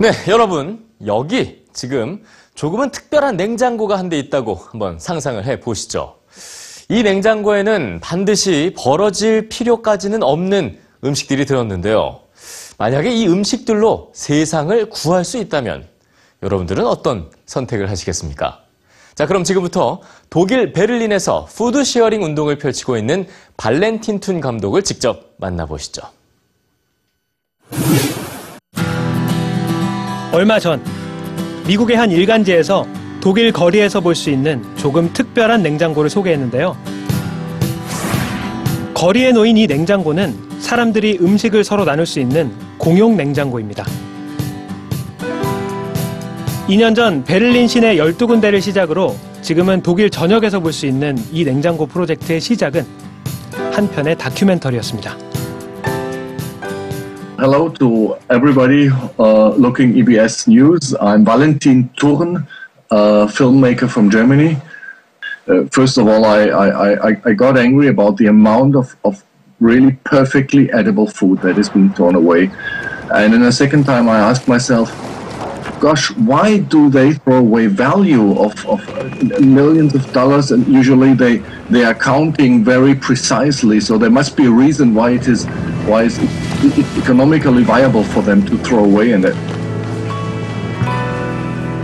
네, 여러분, 여기 지금 조금은 특별한 냉장고가 한 대 있다고 한번 상상을 해보시죠. 이 냉장고에는 반드시 벌어질 필요까지는 없는 음식들이 들었는데요. 만약에 이 음식들로 세상을 구할 수 있다면 여러분들은 어떤 선택을 하시겠습니까? 자, 그럼 지금부터 독일 베를린에서 푸드 쉐어링 운동을 펼치고 있는 발렌틴 툰 감독을 직접 만나보시죠. 얼마 전 미국의 한 일간지에서 독일 거리에서 볼 수 있는 조금 특별한 냉장고를 소개했는데요. 거리에 놓인 이 냉장고는 사람들이 음식을 서로 나눌 수 있는 공용 냉장고입니다. 2년 전 베를린 시내 12군데를 시작으로 지금은 독일 전역에서 볼 수 있는 이 냉장고 프로젝트의 시작은 한 편의 다큐멘터리였습니다. Hello to everybody looking EBS News. I'm Valentin Thurn, filmmaker from Germany. First of all, I got angry about the amount of really perfectly edible food that is being thrown away. And then the second time I asked myself, gosh, why do they throw away value of millions of dollars? And usually they are counting very precisely, so there must be a reason why it is economically viable for them to throw away in it.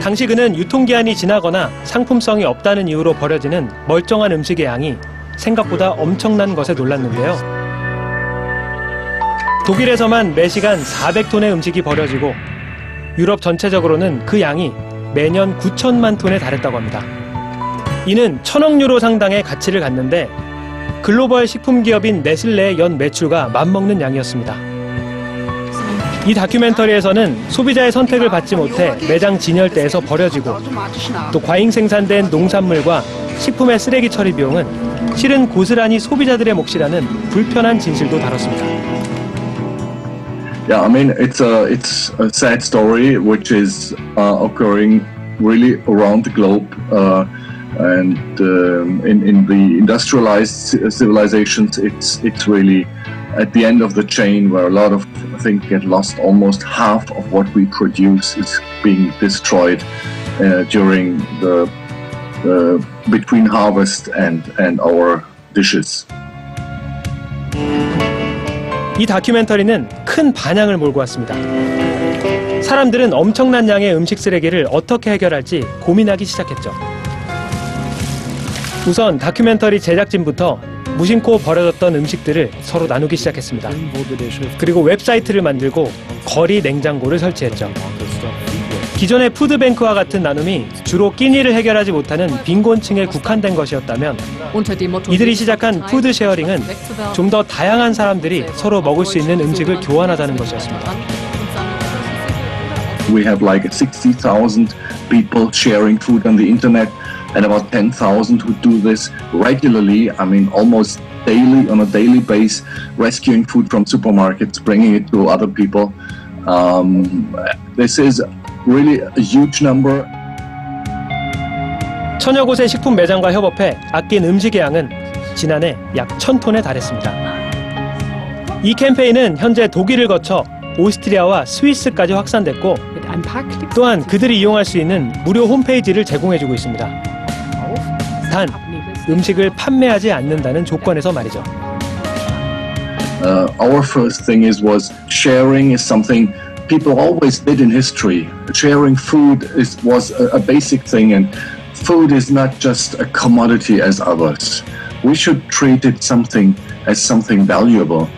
당시 그는 유통기한이 지나거나 상품성이 없다는 이유로 버려지는 멀쩡한 음식의 양이 생각보다 엄청난 것에 놀랐는데요. 독일에서만 매시간 400톤의 음식이 버려지고 유럽 전체적으로는 그 양이 매년 9천만 톤에 달했다고 합니다. 이는 1,000억 유로 상당의 가치를 갖는데 글로벌 식품 기업인 네슬레의 연 매출과 맞먹는 양이었습니다. 이 다큐멘터리에서는 소비자의 선택을 받지 못해 매장 진열대에서 버려지고 또 과잉 생산된 농산물과 식품의 쓰레기 처리 비용은 실은 고스란히 소비자들의 몫이라는 불편한 진실도 다뤘습니다. Yeah, I mean, it's a sad story which is occurring really around the globe, and in the industrialized civilizations, it's really at the end of the chain where a lot of things get lost. Almost half of what we produce is being destroyed during the between harvest and our dishes. 이 다큐멘터리는 큰 반향을 몰고 왔습니다. 사람들은 엄청난 양의 음식 쓰레기를 어떻게 해결할지 고민하기 시작했죠. 우선 다큐멘터리 제작진부터 무심코 버려졌던 음식들을 서로 나누기 시작했습니다. 그리고 웹사이트를 만들고 거리 냉장고를 설치했죠. 기존의 푸드뱅크와 같은 나눔이 주로 끼니를 해결하지 못하는 빈곤층에 국한된 것이었다면 이들이 시작한 푸드 쉐어링은 좀 더 다양한 사람들이 서로 먹을 수 있는 음식을 교환하자는 것이었습니다. We have like 60,000 people sharing food on the internet and about 10,000 who do this regularly. I mean almost daily on a daily basis rescuing food from supermarkets, bringing it to other people. This is really a huge number. 1,000여 곳의 식품 매장과 협업해 아낀 음식의 양은 지난해 약 1,000톤에 달했습니다. 이 캠페인은 현재 독일을 거쳐 오스트리아와 스위스까지 확산됐고 또한 그들이 이용할 수 있는 무료 홈페이지를 제공해주고 있습니다. 단, 음식을 판매하지 않는다는 조건에서 말이죠. Our first thing was sharing is something people always did in history. Sharing food was a basic thing, and food is not just a commodity as others. We should treat it something as something valuable.